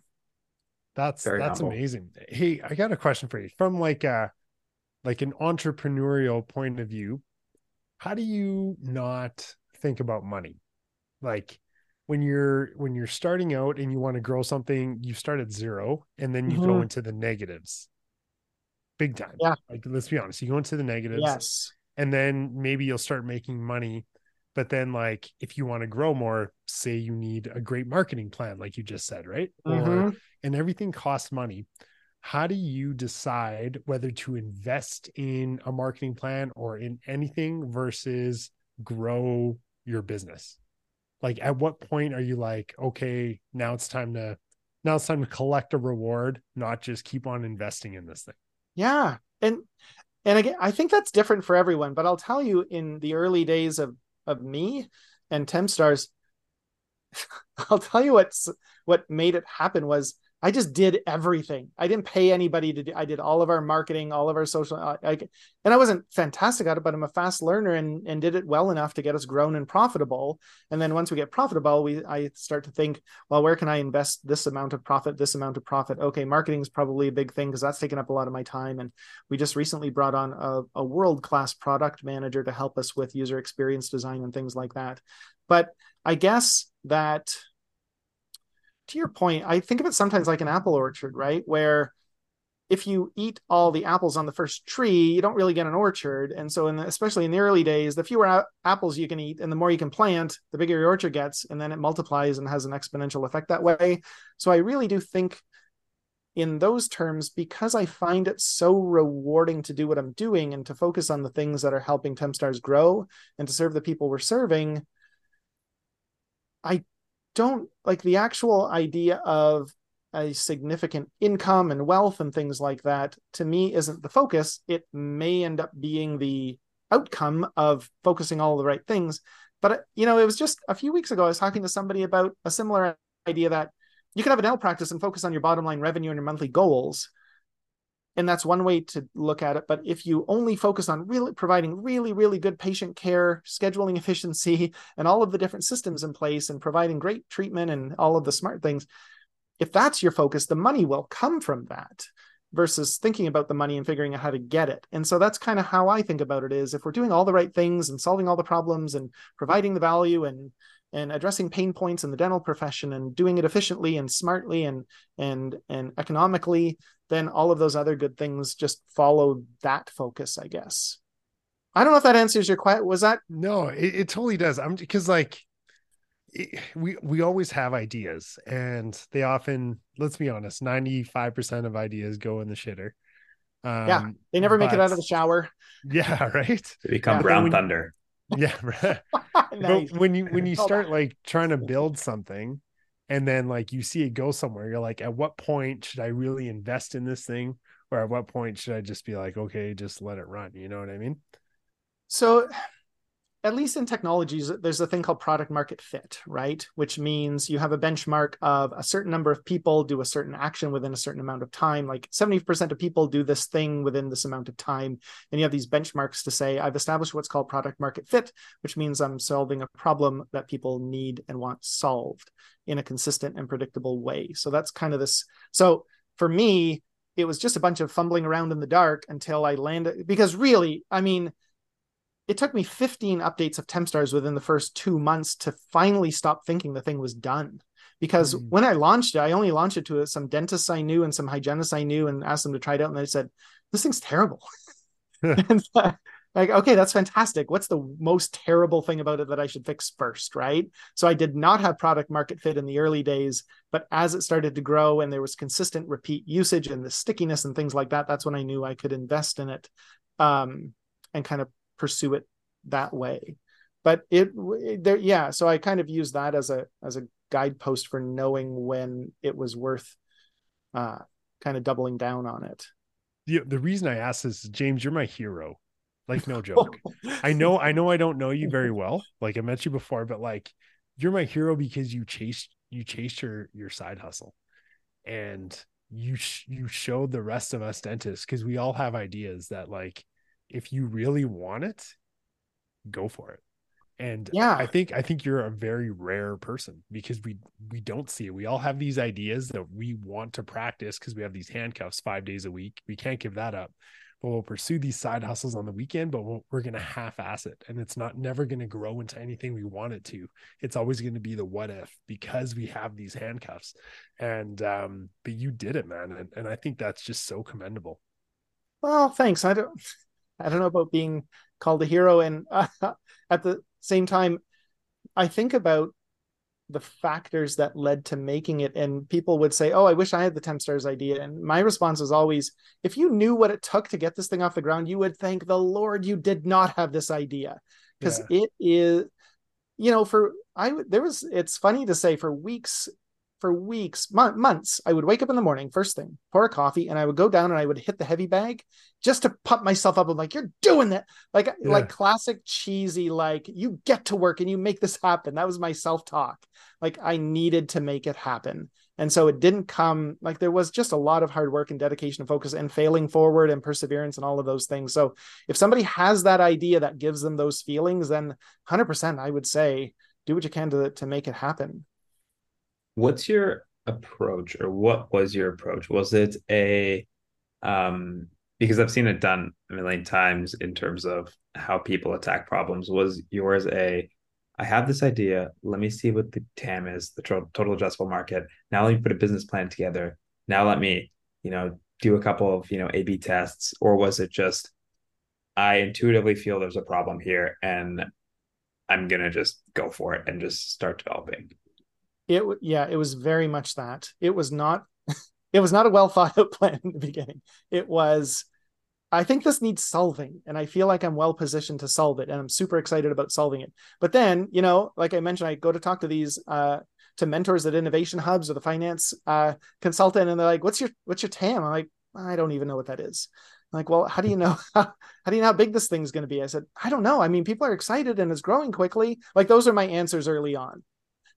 That's, Very that's humble. Amazing. Hey, I got a question for you from like a, like an entrepreneurial point of view, how do you not think about money? Like when you're, when you're starting out and you want to grow something, you start at zero and then you mm-hmm. go into the negatives big time. Yeah. Like, let's be honest, you go into the negatives yes. and then maybe you'll start making money. But then like, if you want to grow more, say you need a great marketing plan, like you just said, right? Mm-hmm. Or, and everything costs money. How do you decide whether to invest in a marketing plan or in anything versus grow your business? Like, at what point are you like, okay, now it's time to, now it's time to collect a reward, not just keep on investing in this thing? Yeah. And, and again, I think that's different for everyone, but I'll tell you in the early days of, of me and TempStars, I'll tell you what's, what made it happen was I just did everything. I didn't pay anybody to do. I did all of our marketing, all of our social. I, and I wasn't fantastic at it, but I'm a fast learner and, and did it well enough to get us grown and profitable. And then once we get profitable, we I start to think, well, where can I invest this amount of profit, this amount of profit? Okay, marketing is probably a big thing because that's taken up a lot of my time. And we just recently brought on a, a world-class product manager to help us with user experience design and things like that. But I guess that... to your point, I think of it sometimes like an apple orchard, right? Where if you eat all the apples on the first tree, you don't really get an orchard. And so in the, especially in the early days, the fewer a- apples you can eat and the more you can plant, the bigger your orchard gets. And then it multiplies and has an exponential effect that way. So I really do think in those terms, because I find it so rewarding to do what I'm doing and to focus on the things that are helping TempStars grow and to serve the people we're serving, I don't like the actual idea of a significant income and wealth and things like that. To me, isn't the focus. It may end up being the outcome of focusing all the right things. But, you know, it was just a few weeks ago, I was talking to somebody about a similar idea that you can have a dental practice and focus on your bottom line revenue and your monthly goals. And that's one way to look at it. But if you only focus on really providing really, really good patient care, scheduling efficiency, and all of the different systems in place and providing great treatment and all of the smart things, if that's your focus, the money will come from that versus thinking about the money and figuring out how to get it. And so that's kind of how I think about it is if we're doing all the right things and solving all the problems and providing the value and and addressing pain points in the dental profession and doing it efficiently and smartly and and and economically, then all of those other good things just follow that focus, I guess. I don't know if that answers your question. Was that? No, it, it totally does. I'm because like it, we we always have ideas, and they often, let's be honest, ninety-five percent of ideas go in the shitter. Um, yeah, they never but, make it out of the shower. Yeah, right. They become yeah. brown thunder. Yeah. Right. Nice. But when you when you start like trying to build something and then like you see it go somewhere, you're like, at what point should I really invest in this thing? Or at what point should I just be like, okay, just let it run? You know what I mean? So at least in technologies, there's a thing called product market fit, right? Which means you have a benchmark of a certain number of people do a certain action within a certain amount of time. Like seventy percent of people do this thing within this amount of time. And you have these benchmarks to say, I've established what's called product market fit, which means I'm solving a problem that people need and want solved in a consistent and predictable way. So that's kind of this. So for me, it was just a bunch of fumbling around in the dark until I landed, because really, I mean, it took me fifteen updates of TempStars within the first two months to finally stop thinking the thing was done. Because mm. when I launched it, I only launched it to some dentists I knew and some hygienists I knew and asked them to try it out. And they said, this thing's terrible. And so, like, okay, that's fantastic. What's the most terrible thing about it that I should fix first, right? So I did not have product market fit in the early days, but as it started to grow and there was consistent repeat usage and the stickiness and things like that, that's when I knew I could invest in it um, and kind of pursue it that way. But it, there, yeah. So I kind of use that as a, as a guidepost for knowing when it was worth uh, kind of doubling down on it. The, the reason I asked is, James, you're my hero. Like, no joke. I know, I know I don't know you very well. Like I met you before, but like, you're my hero because you chased, you chased your, your side hustle and you, sh- you showed the rest of us dentists. Cause we all have ideas that like, if you really want it, go for it. And yeah, I think, I think you're a very rare person because we, we don't see it. We all have these ideas that we want to practice because we have these handcuffs five days a week. We can't give that up, but we'll pursue these side hustles on the weekend, but we'll, we're going to half-ass it. And it's not never going to grow into anything we want it to. It's always going to be the what if, because we have these handcuffs. And, um, but you did it, man. And, and I think that's just so commendable. Well, thanks. I don't... I don't know about being called a hero. And uh, at the same time, I think about the factors that led to making it. And people would say, oh, I wish I had the TempStars idea. And my response is always, if you knew what it took to get this thing off the ground, you would thank the Lord you did not have this idea. Because yeah. it is, you know, for, I would, there was, it's funny to say for weeks, for weeks, mon- months, I would wake up in the morning, first thing, pour a coffee, and I would go down and I would hit the heavy bag just to pump myself up. I'm like, you're doing that. Like, yeah. like classic cheesy, like you get to work and you make this happen. That was my self-talk. Like I needed to make it happen. And so it didn't come, like there was just a lot of hard work and dedication and focus and failing forward and perseverance and all of those things. So if somebody has that idea that gives them those feelings, then one hundred percent I would say, do what you can to, to make it happen. What's your approach, or what was your approach? Was it a, um, because I've seen it done a million times in terms of how people attack problems. Was yours a, I have this idea, let me see what the T A M is, the total addressable market. Now let me put a business plan together. Now let me, you know, do a couple of, you know, A B tests. Or was it just, I intuitively feel there's a problem here and I'm going to just go for it and just start developing? It yeah, it was very much that. It was not, it was not a well thought out plan in the beginning. It was, I think this needs solving, and I feel like I'm well positioned to solve it, and I'm super excited about solving it. But then, you know, like I mentioned, I go to talk to these uh, to mentors at innovation hubs or the finance uh, consultant, and they're like, "What's your what's your T A M?" I'm like, "I don't even know what that is." I'm like, "Well, how do you know? how do you know how big this thing's going to be?" I said, "I don't know. I mean, people are excited, and it's growing quickly." Like those are my answers early on.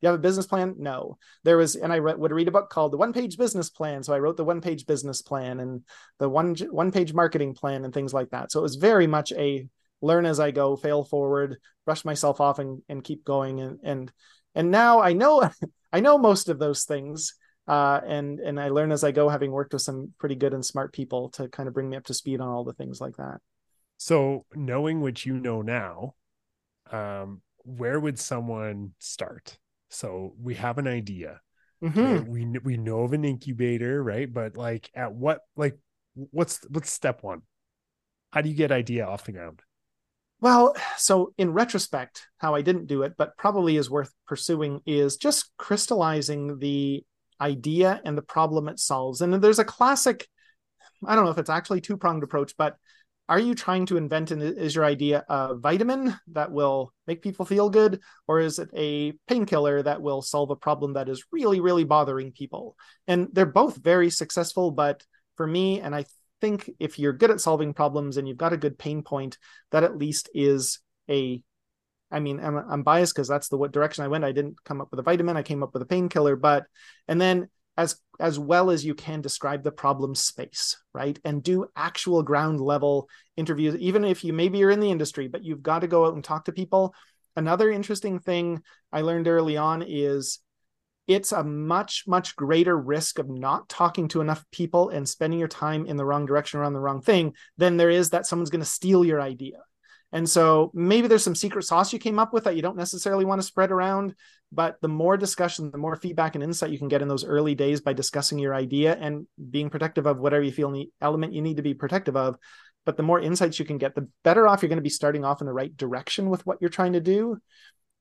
you have a business plan? No. There was, and I re- would read a book called The One-Page Business Plan. So I wrote The One-Page Business Plan and the one one-page marketing plan and things like that. So it was very much a learn as I go, fail forward, brush myself off and, and keep going. And, and, and now I know, I know most of those things. Uh, and, and I learn as I go, having worked with some pretty good and smart people to kind of bring me up to speed on all the things like that. So knowing what you know now, um, where would someone start? So we have an idea. Mm-hmm. Okay? We, we know of an incubator, right? But like at what, like what's, what's step one? How do you get idea off the ground? Well, so in retrospect, how I didn't do it, but probably is worth pursuing, is just crystallizing the idea and the problem it solves. And there's a classic, I don't know if it's actually two-pronged approach, but are you trying to invent, and is your idea a vitamin that will make people feel good? Or is it a painkiller that will solve a problem that is really, really bothering people? And they're both very successful, but for me, and I think if you're good at solving problems and you've got a good pain point, that at least is a, I mean, I'm, I'm biased because that's the what direction I went. I didn't come up with a vitamin. I came up with a painkiller, but, and then as, as well as you can describe the problem space, right? And do actual ground level interviews, even if you maybe you're in the industry, but you've got to go out and talk to people. Another interesting thing I learned early on is it's a much, much greater risk of not talking to enough people and spending your time in the wrong direction around the wrong thing than there is that someone's going to steal your idea. And so maybe there's some secret sauce you came up with that you don't necessarily want to spread around, but the more discussion, the more feedback and insight you can get in those early days by discussing your idea and being protective of whatever you feel the element you need to be protective of. But the more insights you can get, the better off you're going to be starting off in the right direction with what you're trying to do.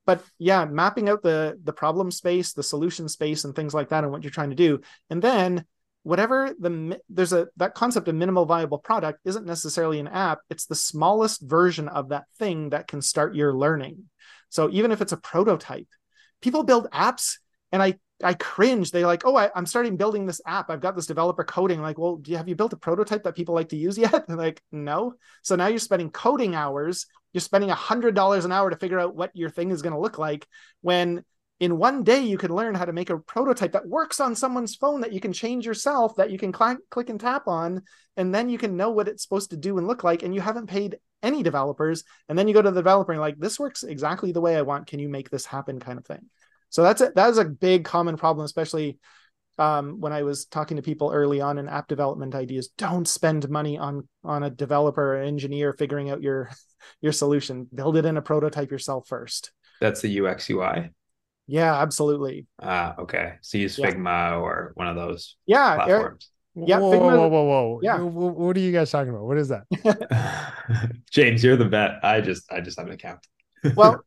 But yeah, mapping out the, the problem space, the solution space and things like that and what you're trying to do. And then whatever the, there's a, that concept of minimal viable product isn't necessarily an app. It's the smallest version of that thing that can start your learning. So even if it's a prototype, people build apps and I, I cringe. They like, oh, I, I'm starting building this app. I've got this developer coding. Like, well, do you, have you built a prototype that people like to use yet? They're like, no. So now you're spending coding hours. You're spending one hundred dollars an hour to figure out what your thing is going to look like, when in one day you can learn how to make a prototype that works on someone's phone that you can change yourself, that you can cl- click and tap on, and then you can know what it's supposed to do and look like, and you haven't paid any developers. And then you go to the developer and like, this works exactly the way I want. Can you make this happen kind of thing? So that's a, that is a big common problem, especially um, when I was talking to people early on in app development ideas. Don't spend money on on a developer or engineer figuring out your your solution. Build it in a prototype yourself first. That's the U X U I. Yeah, absolutely. Ah, uh, okay. So use Figma yeah. or one of those yeah, platforms. Eric, yeah. Whoa, Figma, whoa, whoa, whoa! Yeah. What are you guys talking about? What is that? James, you're the vet. I just I just have an account. Well.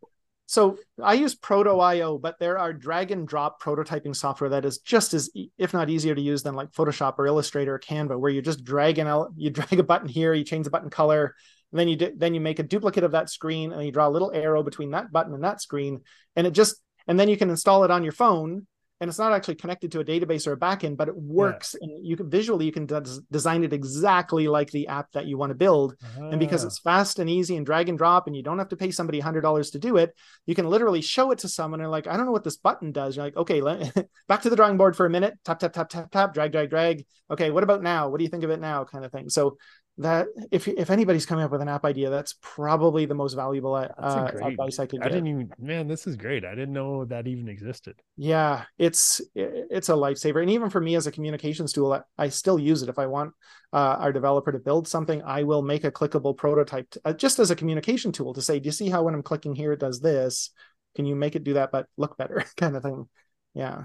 So I use Proto dot I O, but there are drag and drop prototyping software that is just as, if not easier to use than like Photoshop or Illustrator or Canva, where you're just dragging out, you drag a button here, you change the button color, and then you do, then you make a duplicate of that screen and you draw a little arrow between that button and that screen. And it just, and then you can install it on your phone and it's not actually connected to a database or a backend, but it works. Yeah. And you can visually, you can des- design it exactly like the app that you want to build. Uh-huh. And because it's fast and easy and drag and drop, and you don't have to pay somebody one hundred dollars to do it, you can literally show it to someone and like, I don't know what this button does. You're like, okay, let- back to the drawing board for a minute, tap, tap, tap, tap, tap, drag, drag, drag. Okay, what about now? What do you think of it now? Kind of thing. So that if if anybody's coming up with an app idea, that's probably the most valuable uh, advice I could get. I didn't even, man, this is great. I didn't know that even existed. Yeah, it's it's a lifesaver. And even for me as a communications tool, I, I still use it. If I want uh, our developer to build something, I will make a clickable prototype to, uh, just as a communication tool to say, do you see how when I'm clicking here, it does this? Can you make it do that, but look better kind of thing? Yeah.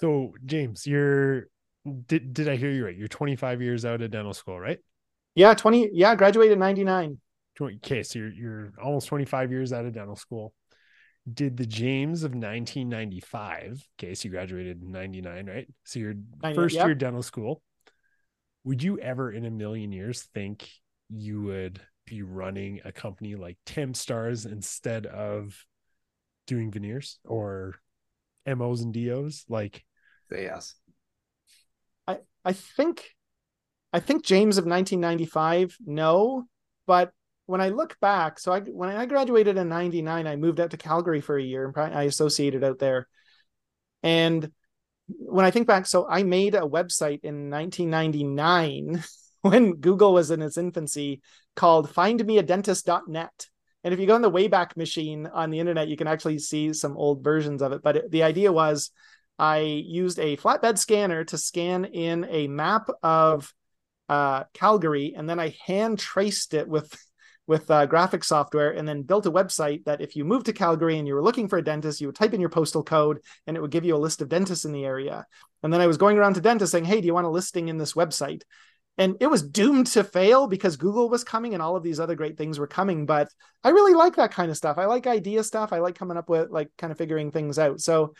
So James, you're, did, did I hear you right? You're twenty-five years out of dental school, right? Yeah, twenty. Yeah, graduated in ninety-nine. Okay, so you're you're almost twenty-five years out of dental school. Did the James of nineteen ninety-five? Okay, so you graduated in ninety-nine, right? So your first yep. year dental school. Would you ever, in a million years, think you would be running a company like TempStars instead of doing veneers or M Os and D Os? Like, yes, I I think. I think James of nineteen ninety-five, no, but when I look back, so I when I graduated in ninety-nine, I moved out to Calgary for a year and I associated out there. And when I think back, so I made a website in nineteen ninety-nine when Google was in its infancy called find me a dentist dot net. And if you go in the Wayback Machine on the internet, you can actually see some old versions of it. But it, the idea was I used a flatbed scanner to scan in a map of uh, Calgary, and then I hand traced it with with uh, graphic software, and then built a website that if you moved to Calgary and you were looking for a dentist, you would type in your postal code and it would give you a list of dentists in the area. And then I was going around to dentists saying, hey, do you want a listing in this website? And it was doomed to fail because Google was coming and all of these other great things were coming. But I really like that kind of stuff. I like idea stuff. I like coming up with, like, kind of figuring things out. So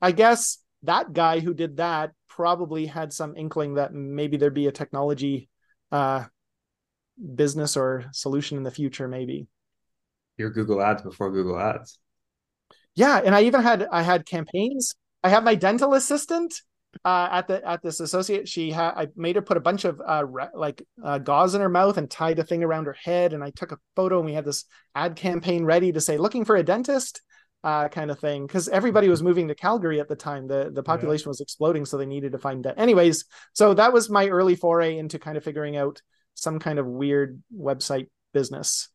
I guess that guy who did that probably had some inkling that maybe there'd be a technology uh, business or solution in the future, maybe. Your Google ads before Google ads. Yeah. And I even had, I had campaigns. I have my dental assistant. Uh, at the at this associate, she ha- I made her put a bunch of uh, re- like uh, gauze in her mouth and tied a thing around her head. And I took a photo and we had this ad campaign ready to say, looking for a dentist uh, kind of thing. Because everybody was moving to Calgary at the time. The, the population yeah. was exploding. So they needed to find that. Anyways, so that was my early foray into kind of figuring out some kind of weird website business.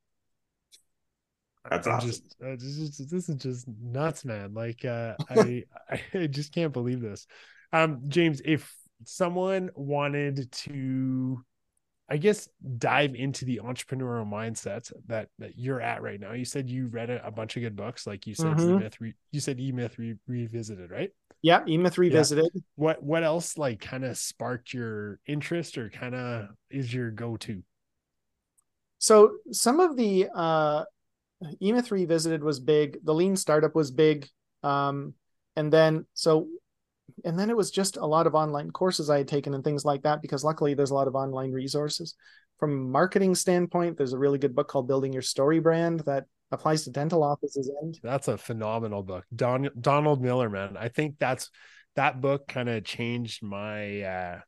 That's awesome. Just, uh, this, is, this is just nuts, man. Like, uh, I, I just can't believe this. Um, James, if someone wanted to, I guess, dive into the entrepreneurial mindset that, that you're at right now, you said you read a, a bunch of good books, like you said, mm-hmm. E-Myth Re- you said E-Myth Re- Revisited, right? Yeah, E-Myth Revisited. Yeah. What What else, like, kind of sparked your interest, or kind of is your go-to? So some of the uh, E-Myth Revisited was big. The Lean Startup was big, um, and then so. And then it was just a lot of online courses I had taken and things like that, because luckily there's a lot of online resources. From a marketing standpoint, there's a really good book called Building Your Story Brand that applies to dental offices. And that's a phenomenal book. Don, Donald Miller, man. I think that's, that book kind of changed my, uh,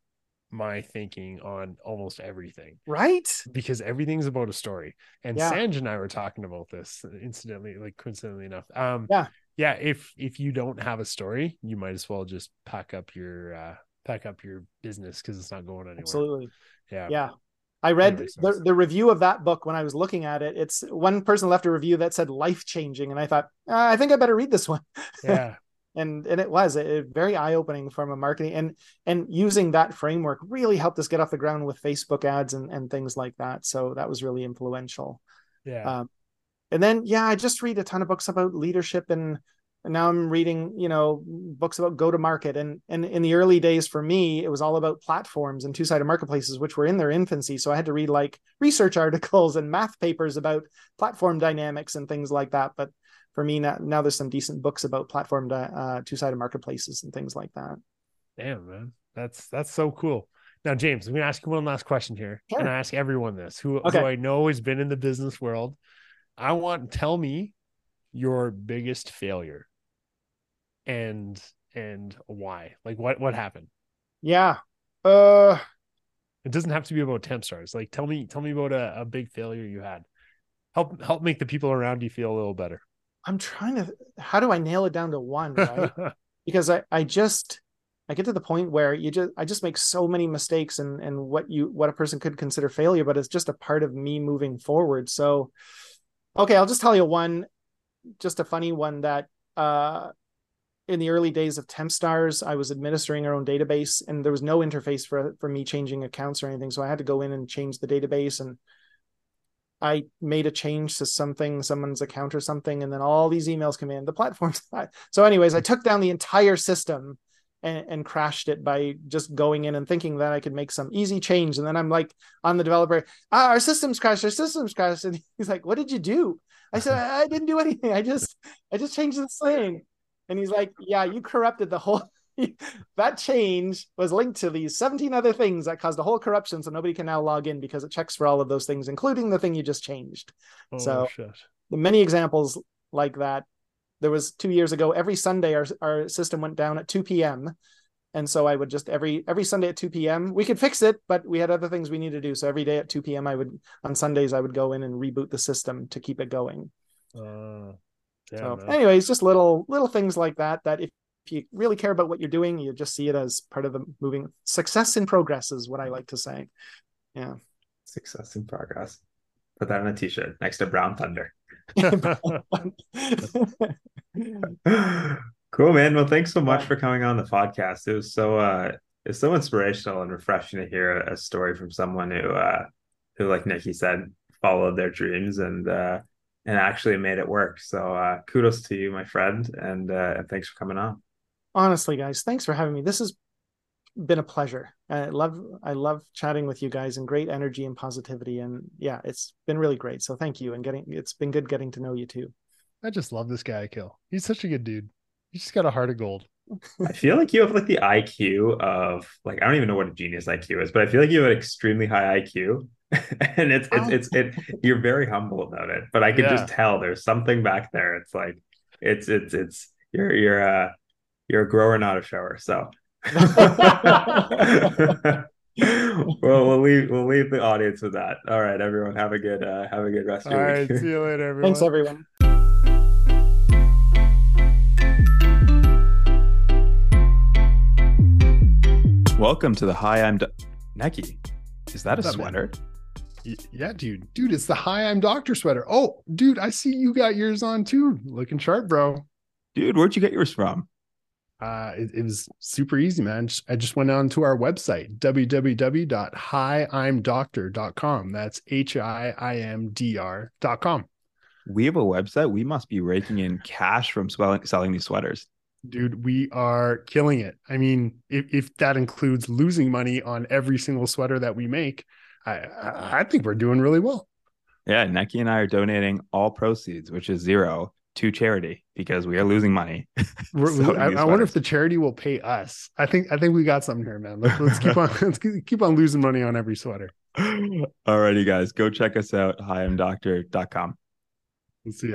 my thinking on almost everything, right? Because everything's about a story. And yeah. Sanj and I were talking about this incidentally, like coincidentally enough. Um, yeah. Yeah, if if you don't have a story, you might as well just pack up your uh, pack up your business, because it's not going anywhere. Absolutely. Yeah. Yeah. I read the, the review of that book when I was looking at it. It's one person left a review that said life-changing, and I thought, uh, I think I better read this one. Yeah. and and it was it, it, very eye-opening from a marketing, and and using that framework really helped us get off the ground with Facebook ads and, and things like that. So that was really influential. Yeah. Um, And then, yeah, I just read a ton of books about leadership, and, and now I'm reading, you know, books about go to market. And, and in the early days for me, it was all about platforms and two-sided marketplaces, which were in their infancy. So I had to read like research articles and math papers about platform dynamics and things like that. But for me now, now there's some decent books about platform, uh, two-sided marketplaces and things like that. Damn, man. That's, that's so cool. Now, James, I'm going to ask you one last question here. Sure. And I ask everyone this, who, okay. who I know has been in the business world. I want, tell me your biggest failure and, and why, like what, what happened? Yeah. Uh, it doesn't have to be about TempStars. Like, tell me, tell me about a, a big failure you had. Help, help make the people around you feel a little better. I'm trying to, how do I nail it down to one? Right? Because I, I just, I get to the point where you just, I just make so many mistakes and, and what you, what a person could consider failure, but it's just a part of me moving forward. So, okay, I'll just tell you one, just a funny one that uh, in the early days of TempStars, I was administering our own database, and there was no interface for, for me changing accounts or anything. So I had to go in and change the database, and I made a change to something, someone's account or something. And then all these emails come in, the platform's not. So anyways, I took down the entire system and, and crashed it by just going in and thinking that I could make some easy change. And then I'm like on the developer, ah, our system's crashed, our system's crashed. And he's like, what did you do? I said, I didn't do anything. I just, I just changed this thing. And he's like, yeah, you corrupted the whole, that change was linked to these seventeen other things that caused a whole corruption. So nobody can now log in because it checks for all of those things, including the thing you just changed. Oh, so shit. Many examples like that. There was two years ago, every Sunday, our, our system went down at two p.m. And so I would just every every Sunday at two p.m. we could fix it, but we had other things we needed to do. So every day at two p.m. I would on Sundays, I would go in and reboot the system to keep it going. Uh, yeah, so man. Anyways, just little little things like that, that if if you really care about what you're doing, you just see it as part of the moving. Success in progress is what I like to say. Yeah. Success in progress. Put that on a t-shirt next to Brown Thunder. Cool, man. Well, thanks so much for coming on the podcast. It was so uh it's so inspirational and refreshing to hear a story from someone who uh who, like Nikki said, followed their dreams and uh and actually made it work. So uh kudos to you, my friend, and uh and thanks for coming on. Honestly, guys, thanks for having me. This has been a pleasure. I love I love chatting with you guys, and great energy and positivity. And yeah, it's been really great. So thank you. And getting it's been good getting to know you too. I just love this guy, Akil. He's such a good dude. You just got a heart of gold. I feel like you have like the I Q of, like, I don't even know what a genius I Q is, but I feel like you have an extremely high I Q, and it's, it's, it's, it, you're very humble about it, but I can yeah. just tell there's something back there. It's like, it's, it's, it's, you're, you're, uh, you're a grower, not a shower. So well, we'll leave, we'll leave the audience with that. All right, everyone, have a good, uh, have a good rest of your week. All right, see you later, everyone. Thanks, everyone. Welcome to the Hi I'm Do- Nikki. Is that What's a sweater? Man? Yeah, dude. Dude, it's the Hi I'm Doctor sweater. Oh, dude, I see you got yours on too. Looking sharp, bro. Dude, where'd you get yours from? Uh, it, it was super easy, man. I just went on to our website, w w w dot hi im doctor dot com. That's H I I M D R dot com. We have a website. We must be raking in cash from swelling, selling these sweaters. Dude, we are killing it. I mean, if, if that includes losing money on every single sweater that we make, I, I, I think we're doing really well. Yeah, Nikki and I are donating all proceeds, which is zero, to charity because we are losing money. so I, I wonder if the charity will pay us. I think I think we got something here, man. Let's, let's keep on let's keep on losing money on every sweater. All righty, guys, go check us out, hi im doctor dot com. We'll see ya.